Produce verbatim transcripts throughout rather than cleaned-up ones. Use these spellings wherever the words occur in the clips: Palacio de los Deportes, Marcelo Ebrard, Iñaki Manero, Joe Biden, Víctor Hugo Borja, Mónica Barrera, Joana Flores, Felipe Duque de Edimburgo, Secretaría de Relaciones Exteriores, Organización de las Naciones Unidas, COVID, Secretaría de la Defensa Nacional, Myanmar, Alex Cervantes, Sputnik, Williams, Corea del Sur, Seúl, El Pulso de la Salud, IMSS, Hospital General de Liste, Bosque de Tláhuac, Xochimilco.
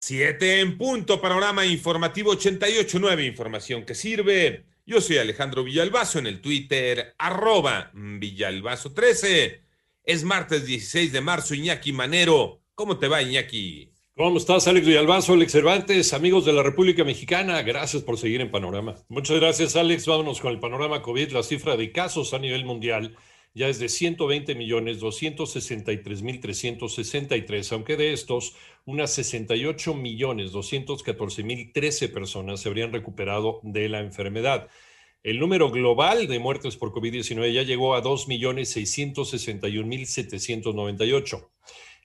Siete en punto. Panorama Informativo ochenta y ocho punto nueve. Información que sirve. Yo soy Alejandro Villalbazo en el Twitter, arroba Villalbazo trece. Es martes dieciséis de marzo, Iñaki Manero. ¿Cómo te va, Iñaki? ¿Cómo estás, Alex Villalbazo, Alex Cervantes, amigos de la República Mexicana? Gracias por seguir en Panorama. Muchas gracias, Alex. Vámonos con el panorama COVID. La cifra de casos a nivel mundial ya es de ciento veinte millones doscientos sesenta y tres mil trescientos sesenta y tres, aunque de estos, unas sesenta y ocho millones doscientos catorce mil trece personas se habrían recuperado de la enfermedad. El número global de muertes por COVID diecinueve ya llegó a dos millones seiscientos sesenta y un mil setecientos noventa y ocho.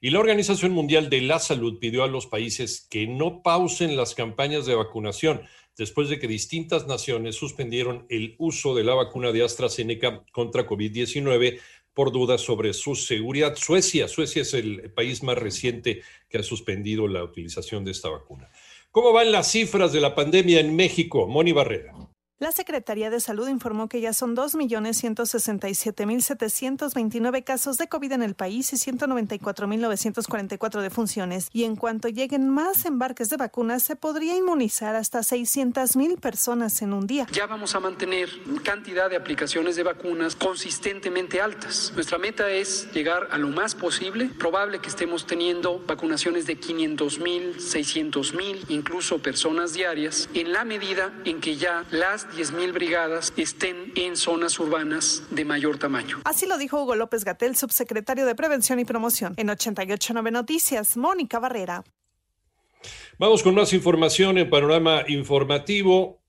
Y la Organización Mundial de la Salud pidió a los países que no pausen las campañas de vacunación después de que distintas naciones suspendieron el uso de la vacuna de AstraZeneca contra COVID diecinueve por dudas sobre su seguridad. Suecia, Suecia es el país más reciente que ha suspendido la utilización de esta vacuna. ¿Cómo van las cifras de la pandemia en México? Mónica Barrera. La Secretaría de Salud informó que ya son dos millones ciento sesenta y siete mil setecientos veintinueve casos de COVID en el país y ciento noventa y cuatro mil novecientos cuarenta y cuatro defunciones. Y en cuanto lleguen más embarques de vacunas, se podría inmunizar hasta seiscientas mil personas en un día. Ya vamos a mantener cantidad de aplicaciones de vacunas consistentemente altas. Nuestra meta es llegar a lo más posible. Probable que estemos teniendo vacunaciones de quinientos mil, seiscientos mil, incluso personas diarias, en la medida en que ya las diez mil brigadas estén en zonas urbanas de mayor tamaño. Así lo dijo Hugo López-Gatell, subsecretario de Prevención y Promoción. En ochenta y ocho punto nueve Noticias, Mónica Barrera. Vamos con más información en Panorama Informativo.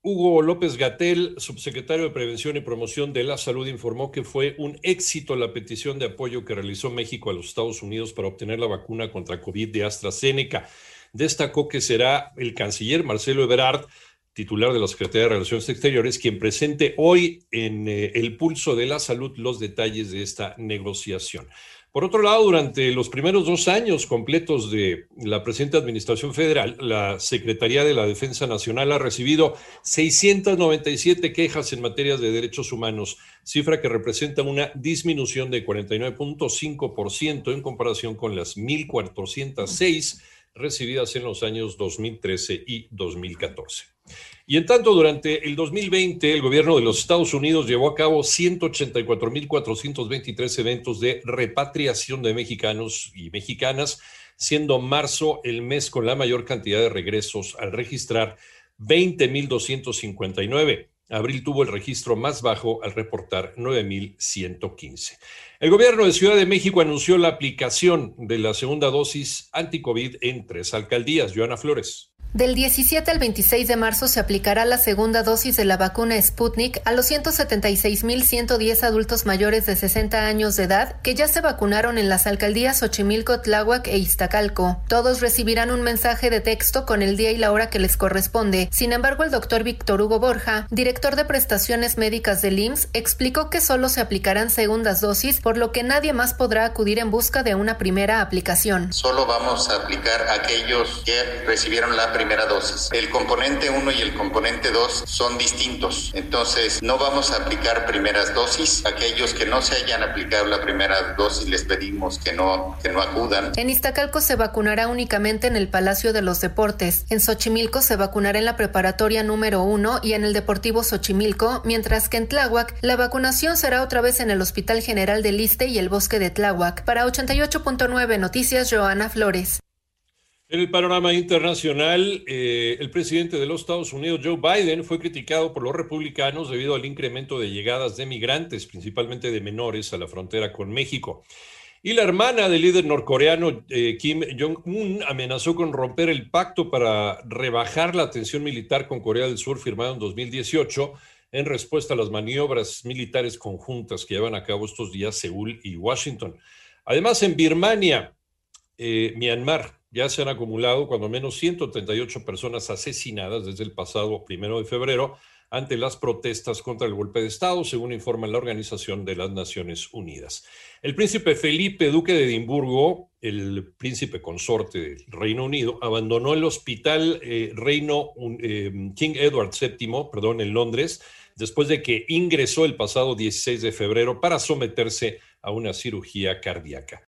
Hugo López-Gatell, subsecretario de Prevención y Promoción de la Salud, informó que fue un éxito la petición de apoyo que realizó México a los Estados Unidos para obtener la vacuna contra COVID de AstraZeneca. Destacó que será el canciller Marcelo Ebrard, titular de la Secretaría de Relaciones Exteriores, quien presente hoy en eh, El Pulso de la Salud los detalles de esta negociación. Por otro lado, durante los primeros dos años completos de la presente administración federal, la Secretaría de la Defensa Nacional ha recibido seiscientas noventa y siete quejas en materia de derechos humanos, cifra que representa una disminución de cuarenta y nueve punto cinco por ciento en comparación con las mil cuatrocientas seis recibidas en los años dos mil trece y dos mil catorce. Y en tanto, durante el dos mil veinte, el gobierno de los Estados Unidos llevó a cabo ciento ochenta y cuatro mil cuatrocientos veintitrés eventos de repatriación de mexicanos y mexicanas, siendo marzo el mes con la mayor cantidad de regresos, al registrar veinte mil doscientos cincuenta y nueve. Abril tuvo el registro más bajo al reportar nueve mil ciento quince. El gobierno de Ciudad de México anunció la aplicación de la segunda dosis anti-COVID en tres alcaldías. Joana Flores. Del diecisiete al veintiséis de marzo se aplicará la segunda dosis de la vacuna Sputnik a los ciento setenta y seis mil ciento diez adultos mayores de sesenta años de edad que ya se vacunaron en las alcaldías Xochimilco, Tláhuac e Iztacalco. Todos recibirán un mensaje de texto con el día y la hora que les corresponde. Sin embargo, el doctor Víctor Hugo Borja, director de prestaciones médicas del I M S S, explicó que solo se aplicarán segundas dosis, por lo que nadie más podrá acudir en busca de una primera aplicación. Solo vamos a aplicar a aquellos que recibieron la primera primera dosis. El componente uno y el componente dos son distintos. Entonces, no vamos a aplicar primeras dosis. Aquellos que no se hayan aplicado la primera dosis, les pedimos que no, que no acudan. En Iztacalco se vacunará únicamente en el Palacio de los Deportes. En Xochimilco se vacunará en la preparatoria número uno y en el Deportivo Xochimilco, mientras que en Tláhuac la vacunación será otra vez en el Hospital General de Liste y el Bosque de Tláhuac. Para ochenta y ocho punto nueve Noticias, Joana Flores. En el panorama internacional, eh, el presidente de los Estados Unidos, Joe Biden, fue criticado por los republicanos debido al incremento de llegadas de migrantes, principalmente de menores, a la frontera con México. Y la hermana del líder norcoreano, eh, Kim Jong-un, amenazó con romper el pacto para rebajar la tensión militar con Corea del Sur firmado en dos mil dieciocho, en respuesta a las maniobras militares conjuntas que llevan a cabo estos días Seúl y Washington. Además, en Birmania, eh, Myanmar, ya se han acumulado cuando menos ciento treinta y ocho personas asesinadas desde el pasado primero de febrero ante las protestas contra el golpe de Estado, según informa la Organización de las Naciones Unidas. El príncipe Felipe Duque de Edimburgo, el príncipe consorte del Reino Unido, abandonó el hospital eh, Reino eh, King Edward séptimo, perdón, en Londres, después de que ingresó el pasado dieciséis de febrero para someterse a una cirugía cardíaca.